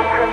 Record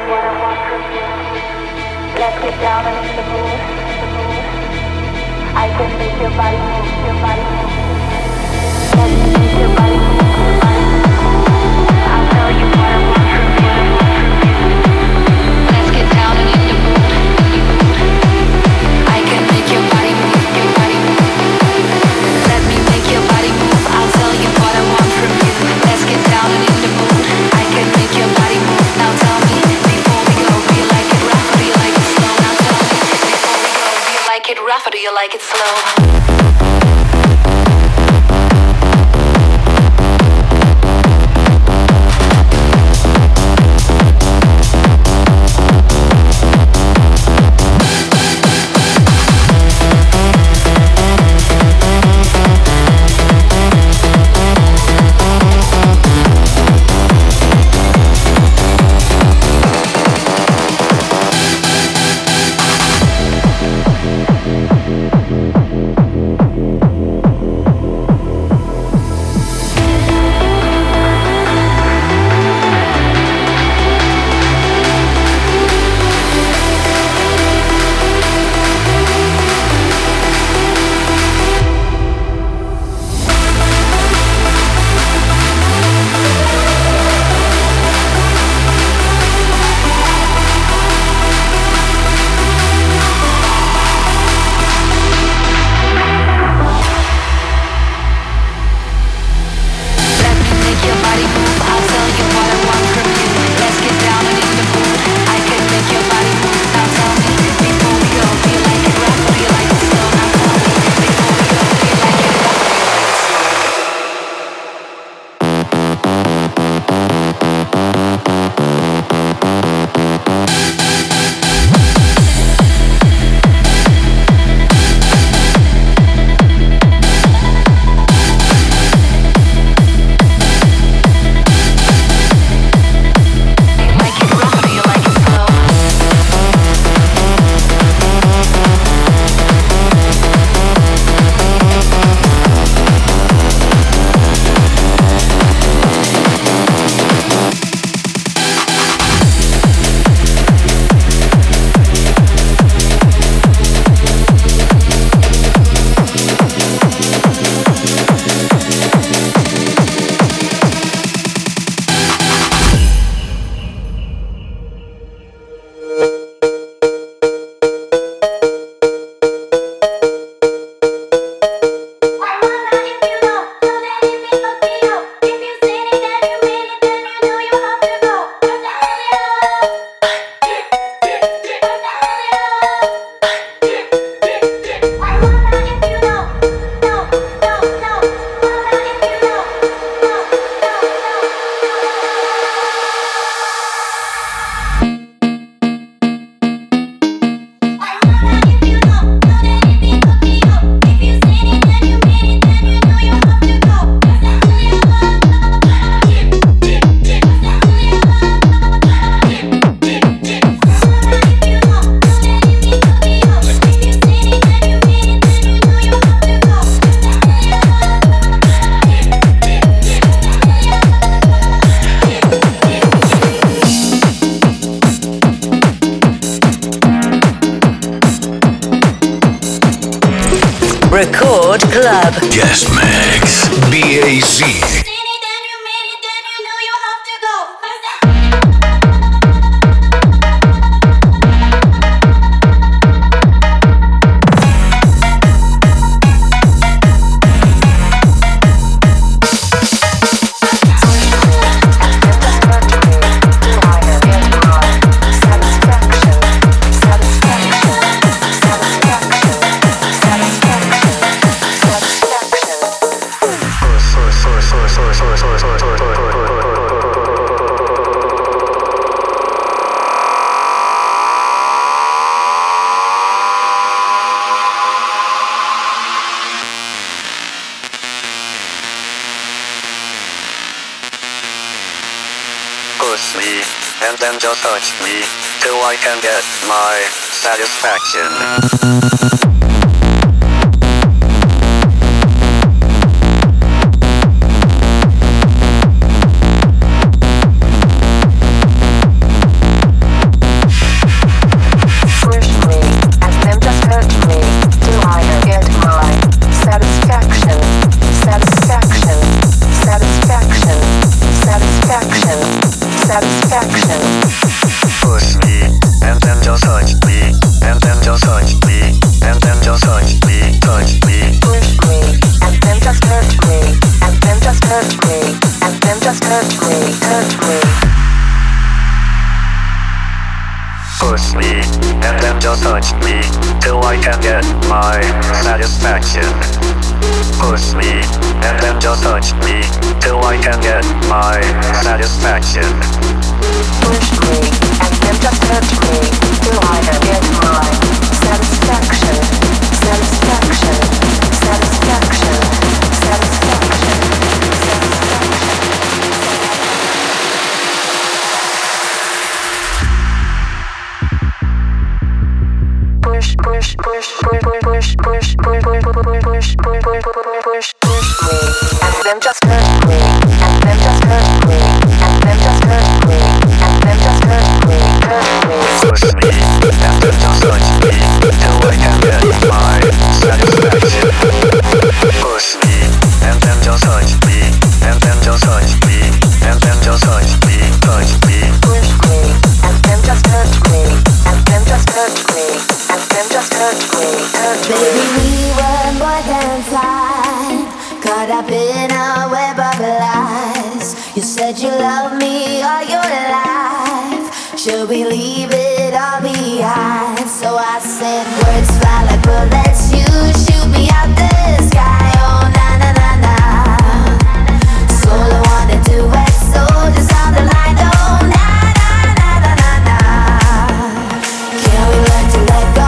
Club Guest Mix BEAUZ. Satisfaction. push me, and then just touch me, till I can get my satisfaction. Push me, and then just touch me, till I can get my satisfaction. Push me, and then just touch me, till I can get my satisfaction. Satisfaction, satisfaction, satisfaction, satisfaction. Push, push, push, push, push, push, push, push, push, push, push, push, and then just push me, and then just push me, and then just push me, and then just push me, push me, and then just push me, till I can get my satisfaction. Push me, and then just touch me, and then just touch me, and then just touch me, touch me. Push me, and then just touch me, and then just touch me. Them just hurt me, hurt me. Baby, we were more than time, caught up in a web of lies. You said you love me all your life. Should we leave it all behind? So I said, words fly like bullets. You shoot me out the sky. Oh na na na na. Solo on the duet, soldiers on the line. Oh na na na na na na. Can we learn to let go?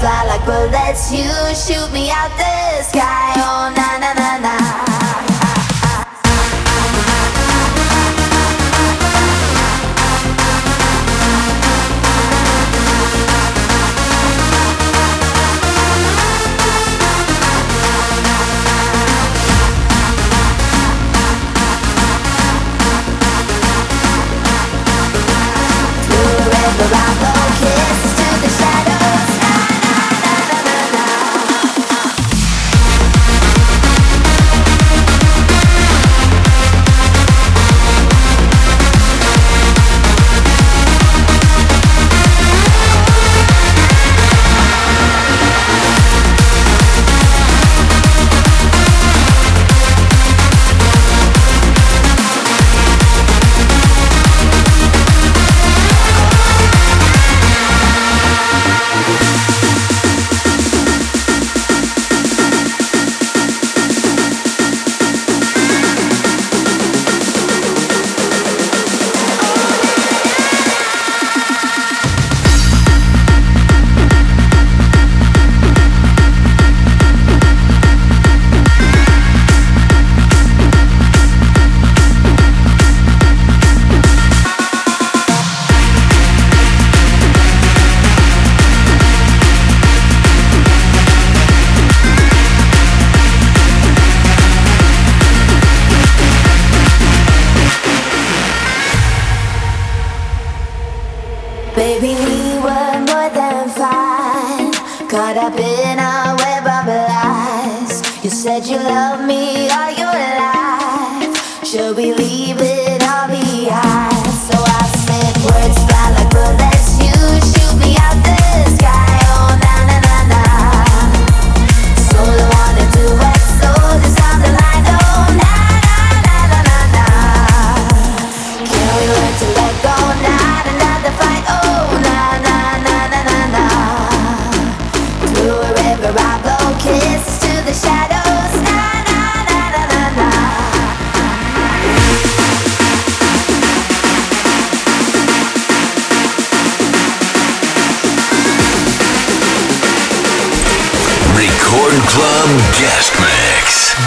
Fly like bullets, you shoot me out the sky. Oh na na na na.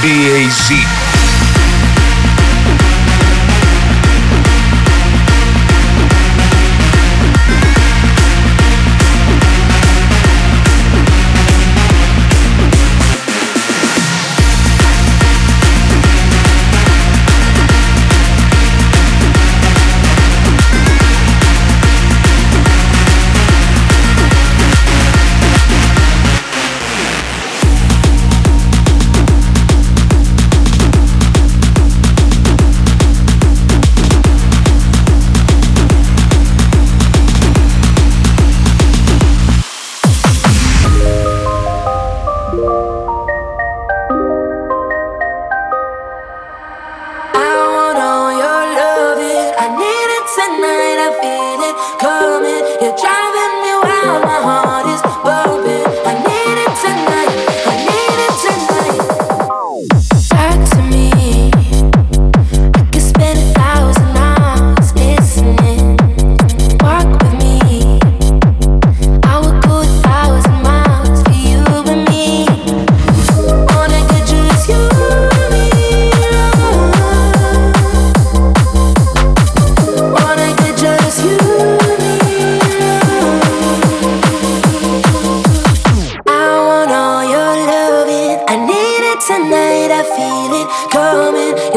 BEAUZ.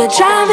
BEAUZ.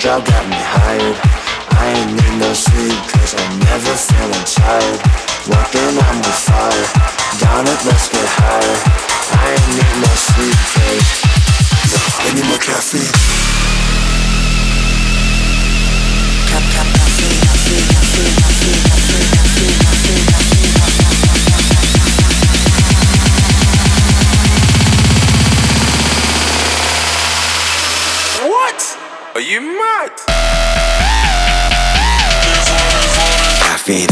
job got me hired. I ain't need no sleep cause I'm never feeling tired. Walking on the fire, down it, let's get higher. I ain't need no sleep cause I need more caffeine. Are you mad? Caffeine.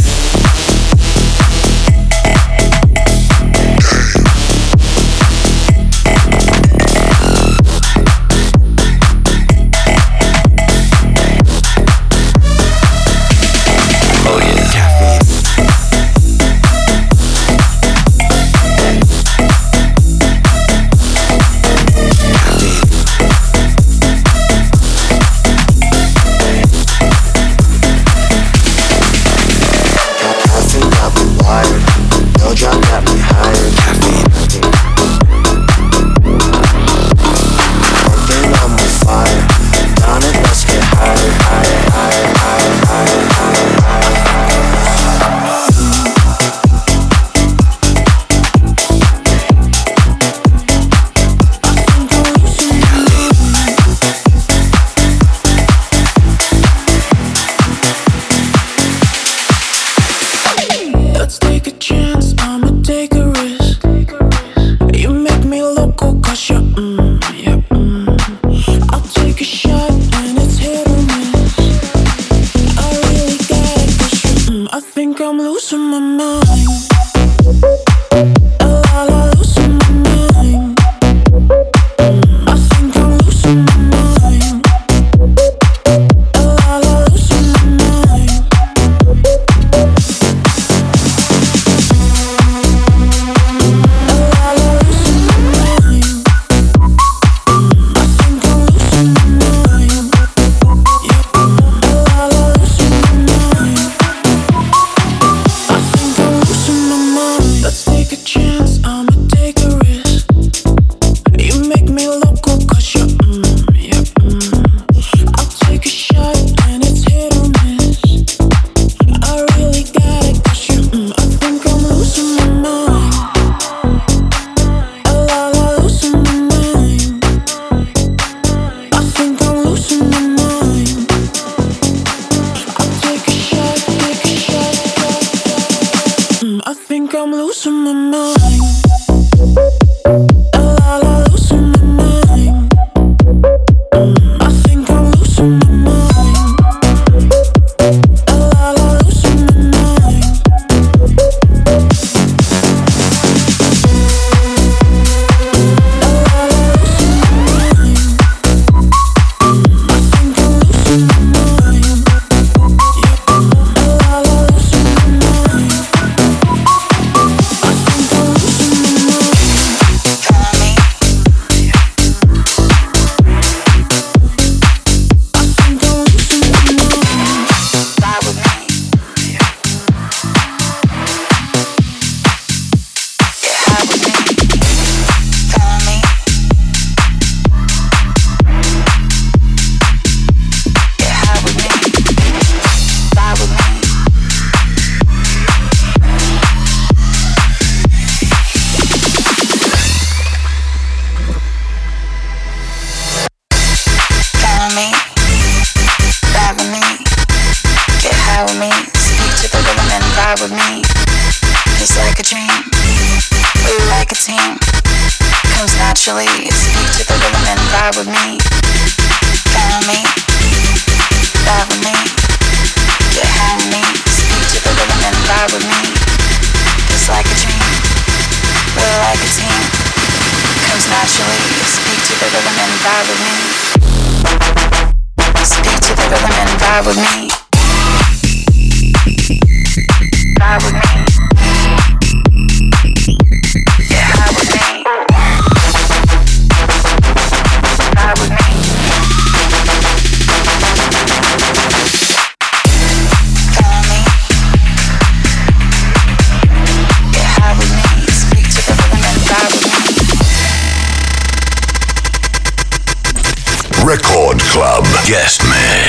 Record Club guest mix.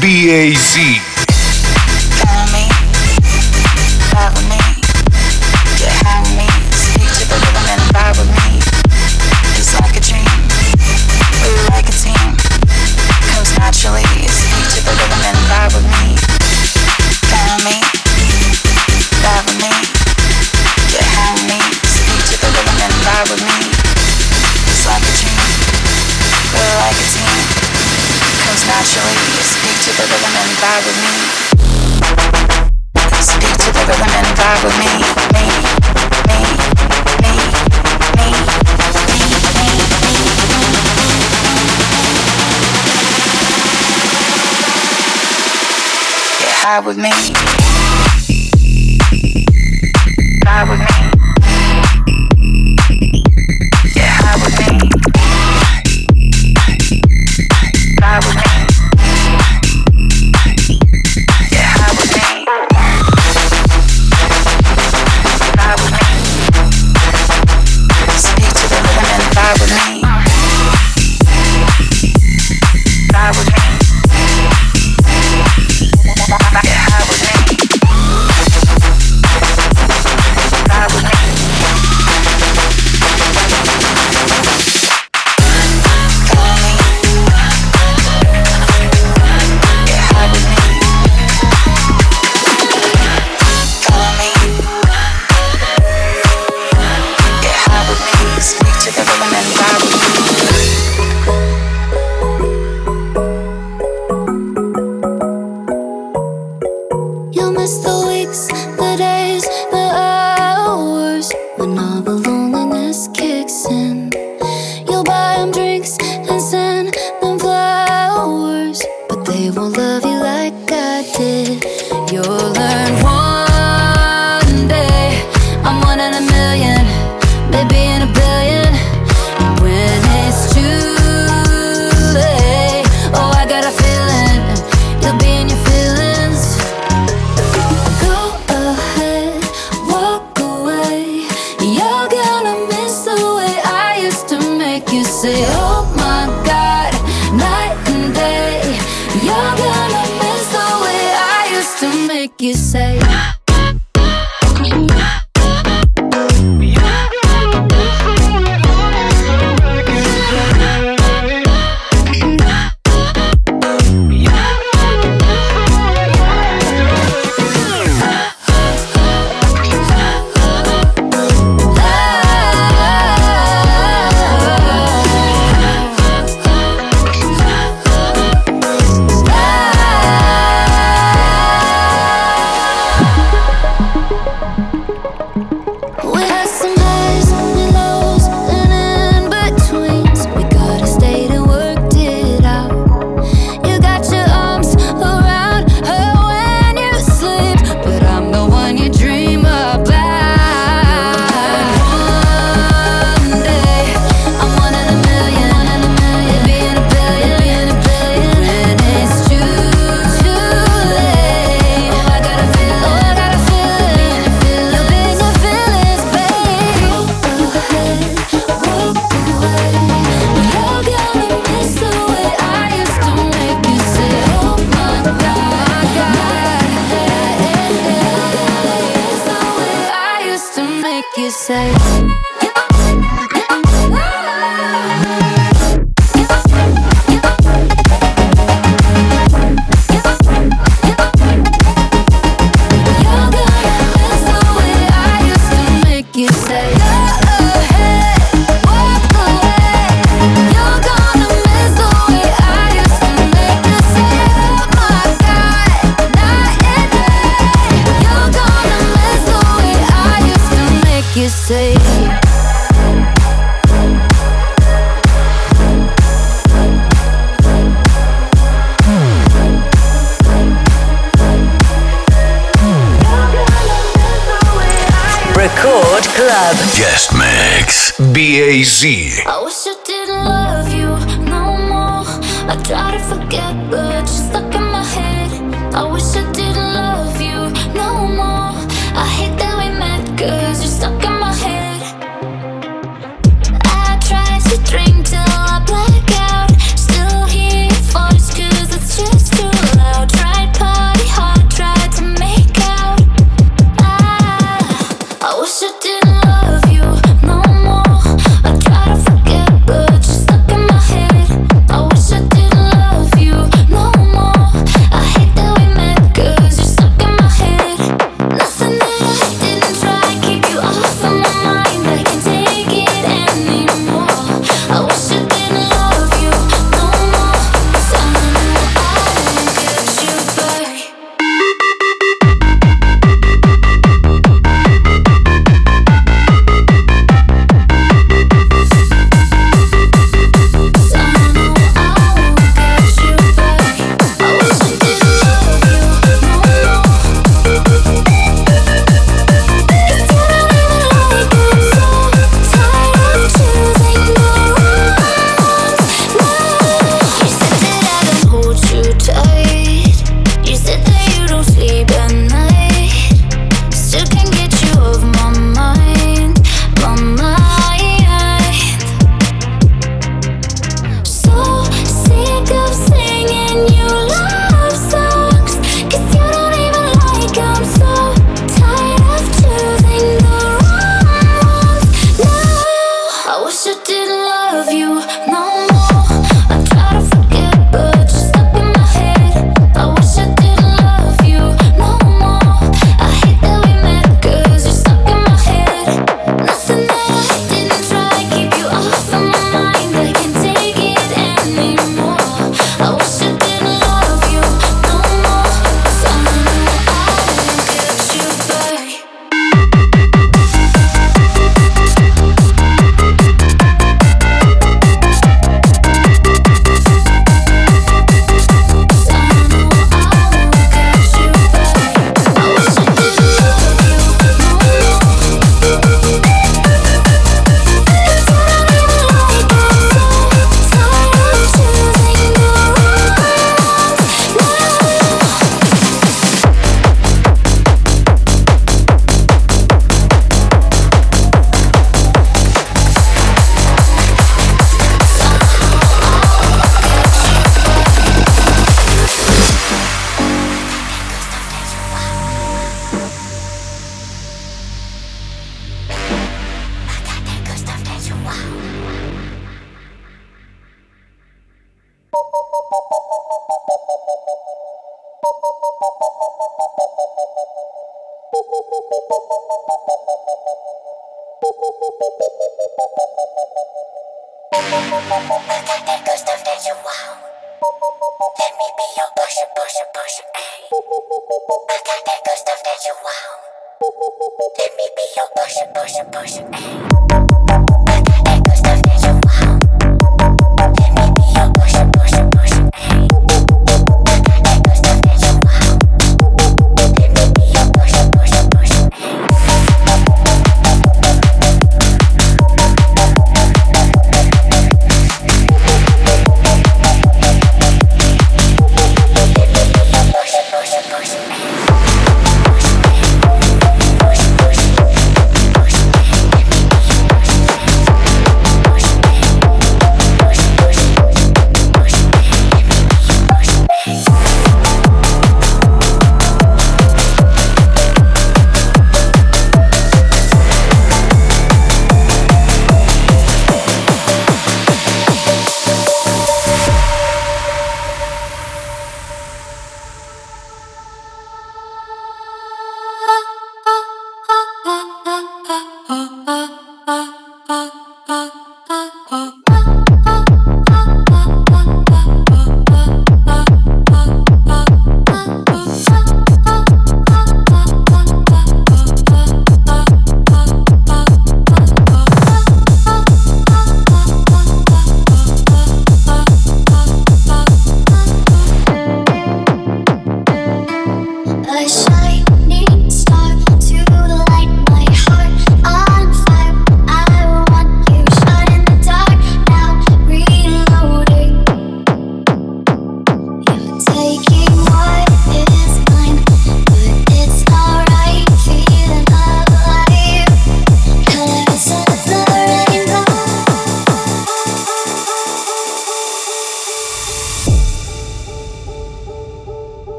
BEAUZ. With me, ride with me, yeah, ride with me, ride with me, yeah, ride with me, ride with me, speak to the rhythm and ride with me. Record Club guest mix BAZ. I wish I didn't love you no more. I try to forget, but you're stuck in my head. I wish I didn't love you no more. I hate that we met, 'cause you're stuck in my head. I try to drink till I black out. Still hear your voice, 'cause it's just too loud.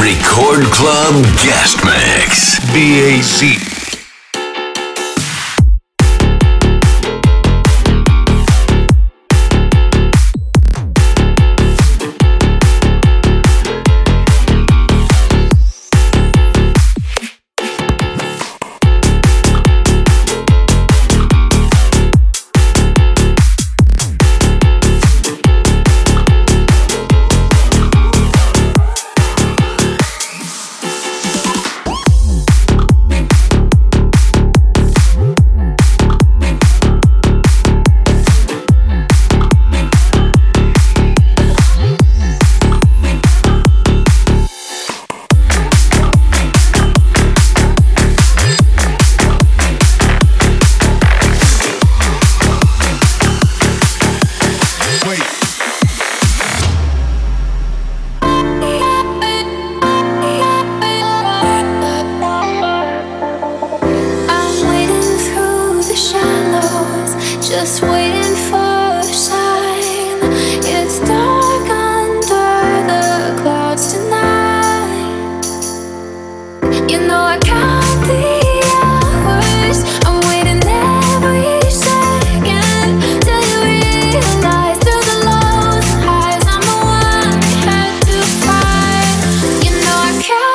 Record Club Guest Mix. BEAUZ. just waiting for a sign. It's dark under the clouds tonight. You know I count the hours, I'm waiting every second till you realize through the lows and highs I'm the one we had to fight. You know I count.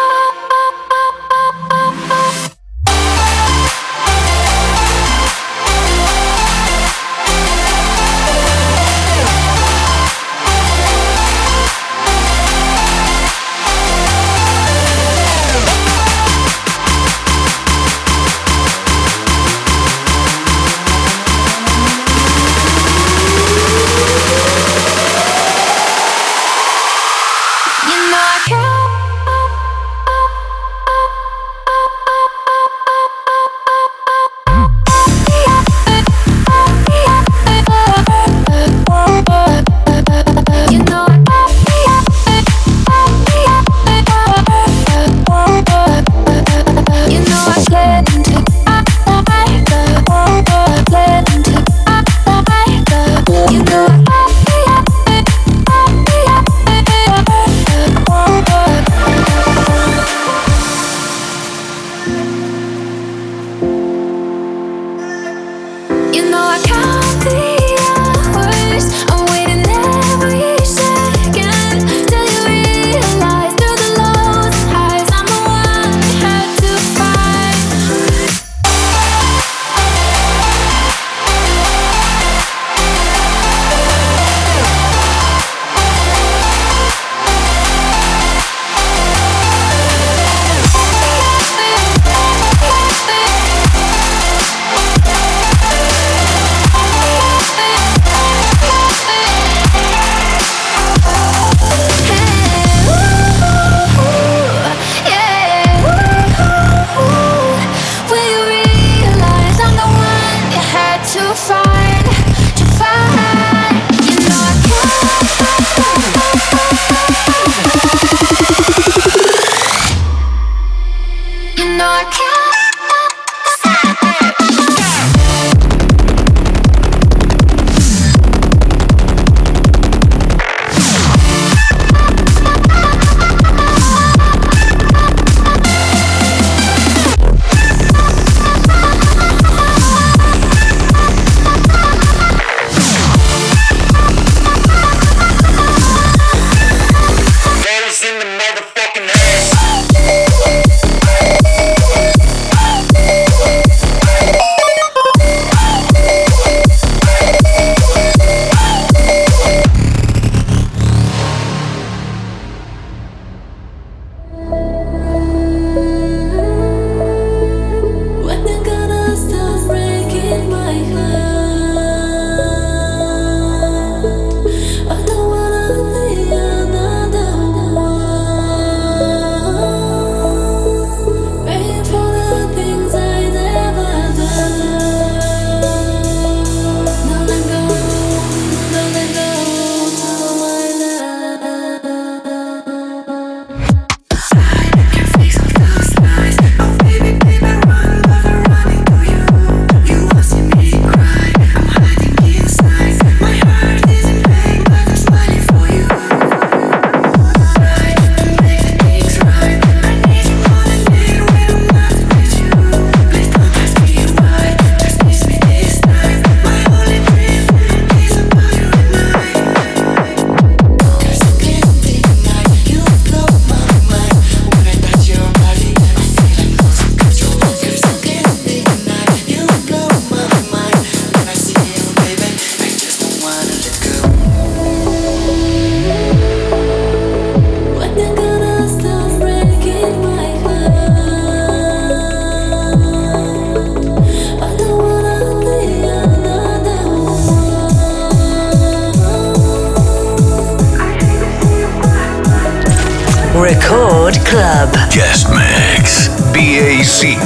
Record Club Guest Mix BAUZ.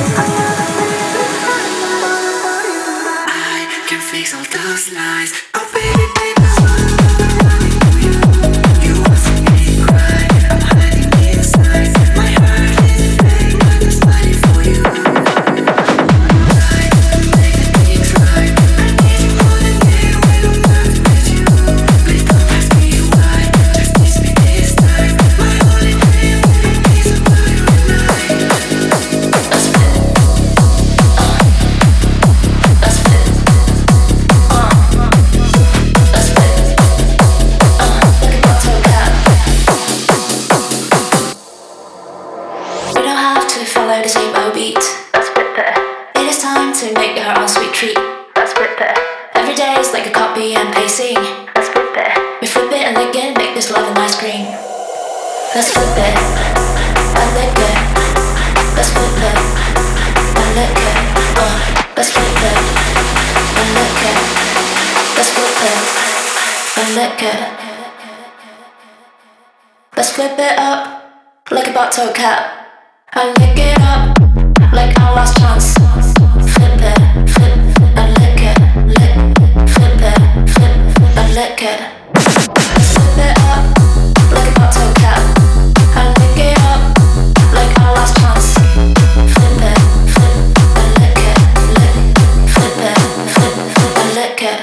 I can fix all those lies. Oh baby, baby. I make her own sweet treat. Let's flip it. Every day is like a copy and pasting. Let's flip it. We flip it and lick it, make this love an ice cream. Let's flip it and lick it. Let's flip it and lick it. Let's flip it and lick it. Let's flip it and lick it. Let's flip it up like a bottle cap. I lick it up like our last chance. Flip it, flip, and lick it, lick. Flip it, flip, and lick it. Flip it up like a bottle cap. I lick it up like our last chance. Flip it, flip, and lick it, lick. Flip it, flip, flip, and lick it.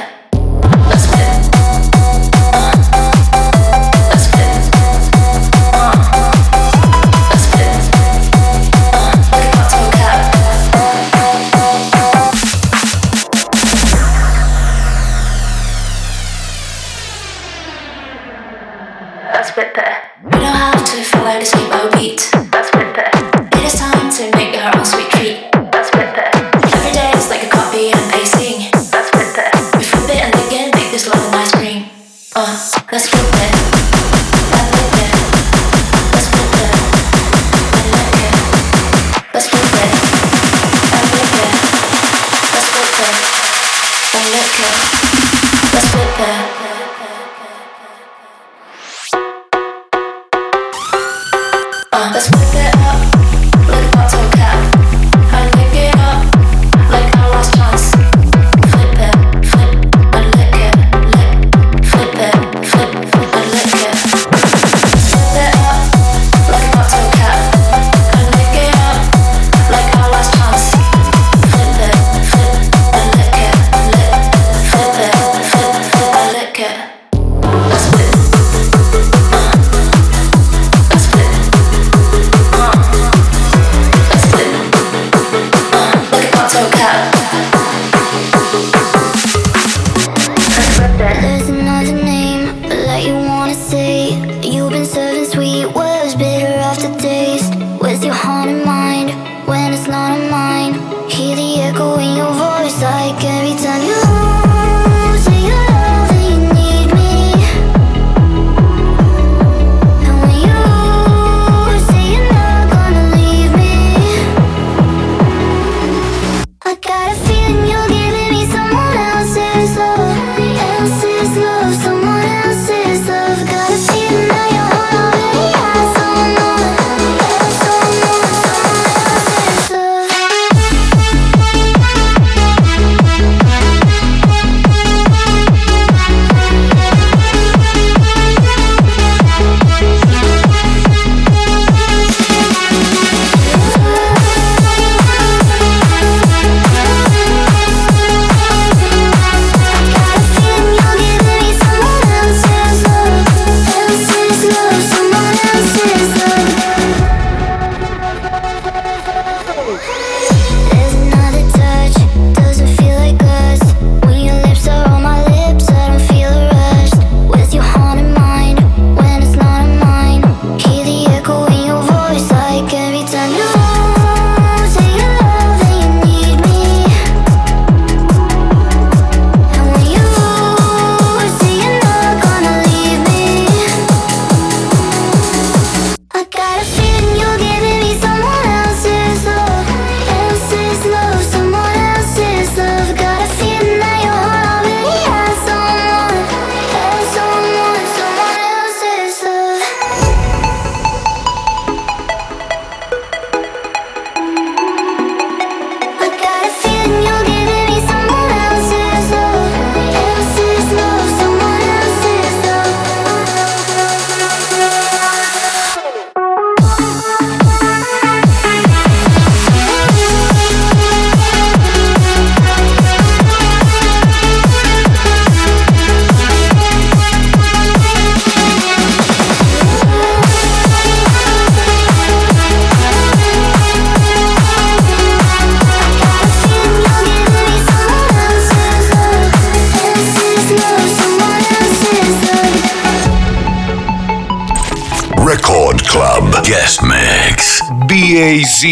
BEAUZ.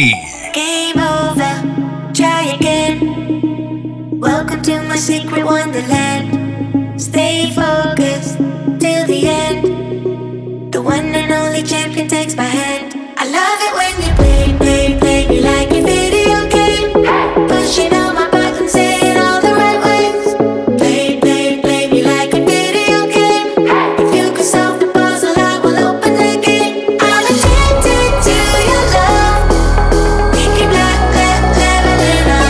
Game over, try again. in Wonderland. Stay focused till the end. The one and only champion takes my hand. I love it when you play, play, play me like a video game. Pushing all my buttons in all the right ways. Play, play, play me like a video game. If you could solve the puzzle, I will open the gate. I'm addicted to your love. We keep leveling up.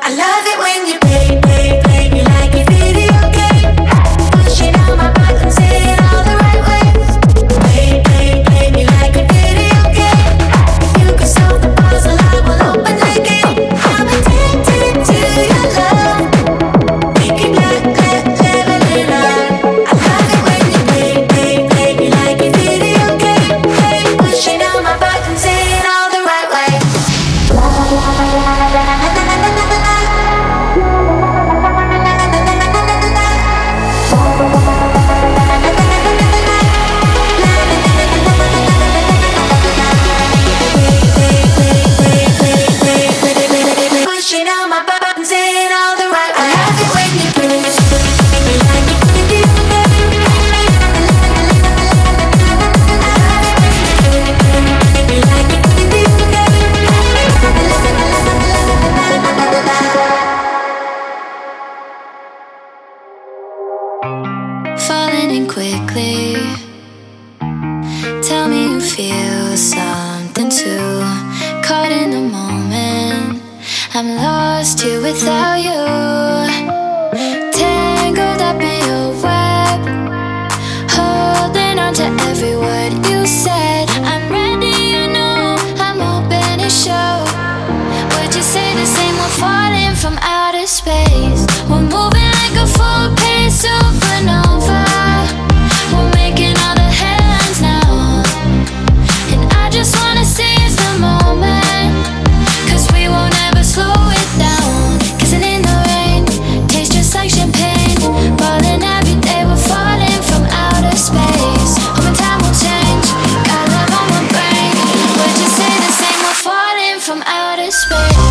I love it when you play, play, play me like a video game. Pushing all my buttons in all the right ways. I love it when you play, play, play me like a video game. Space.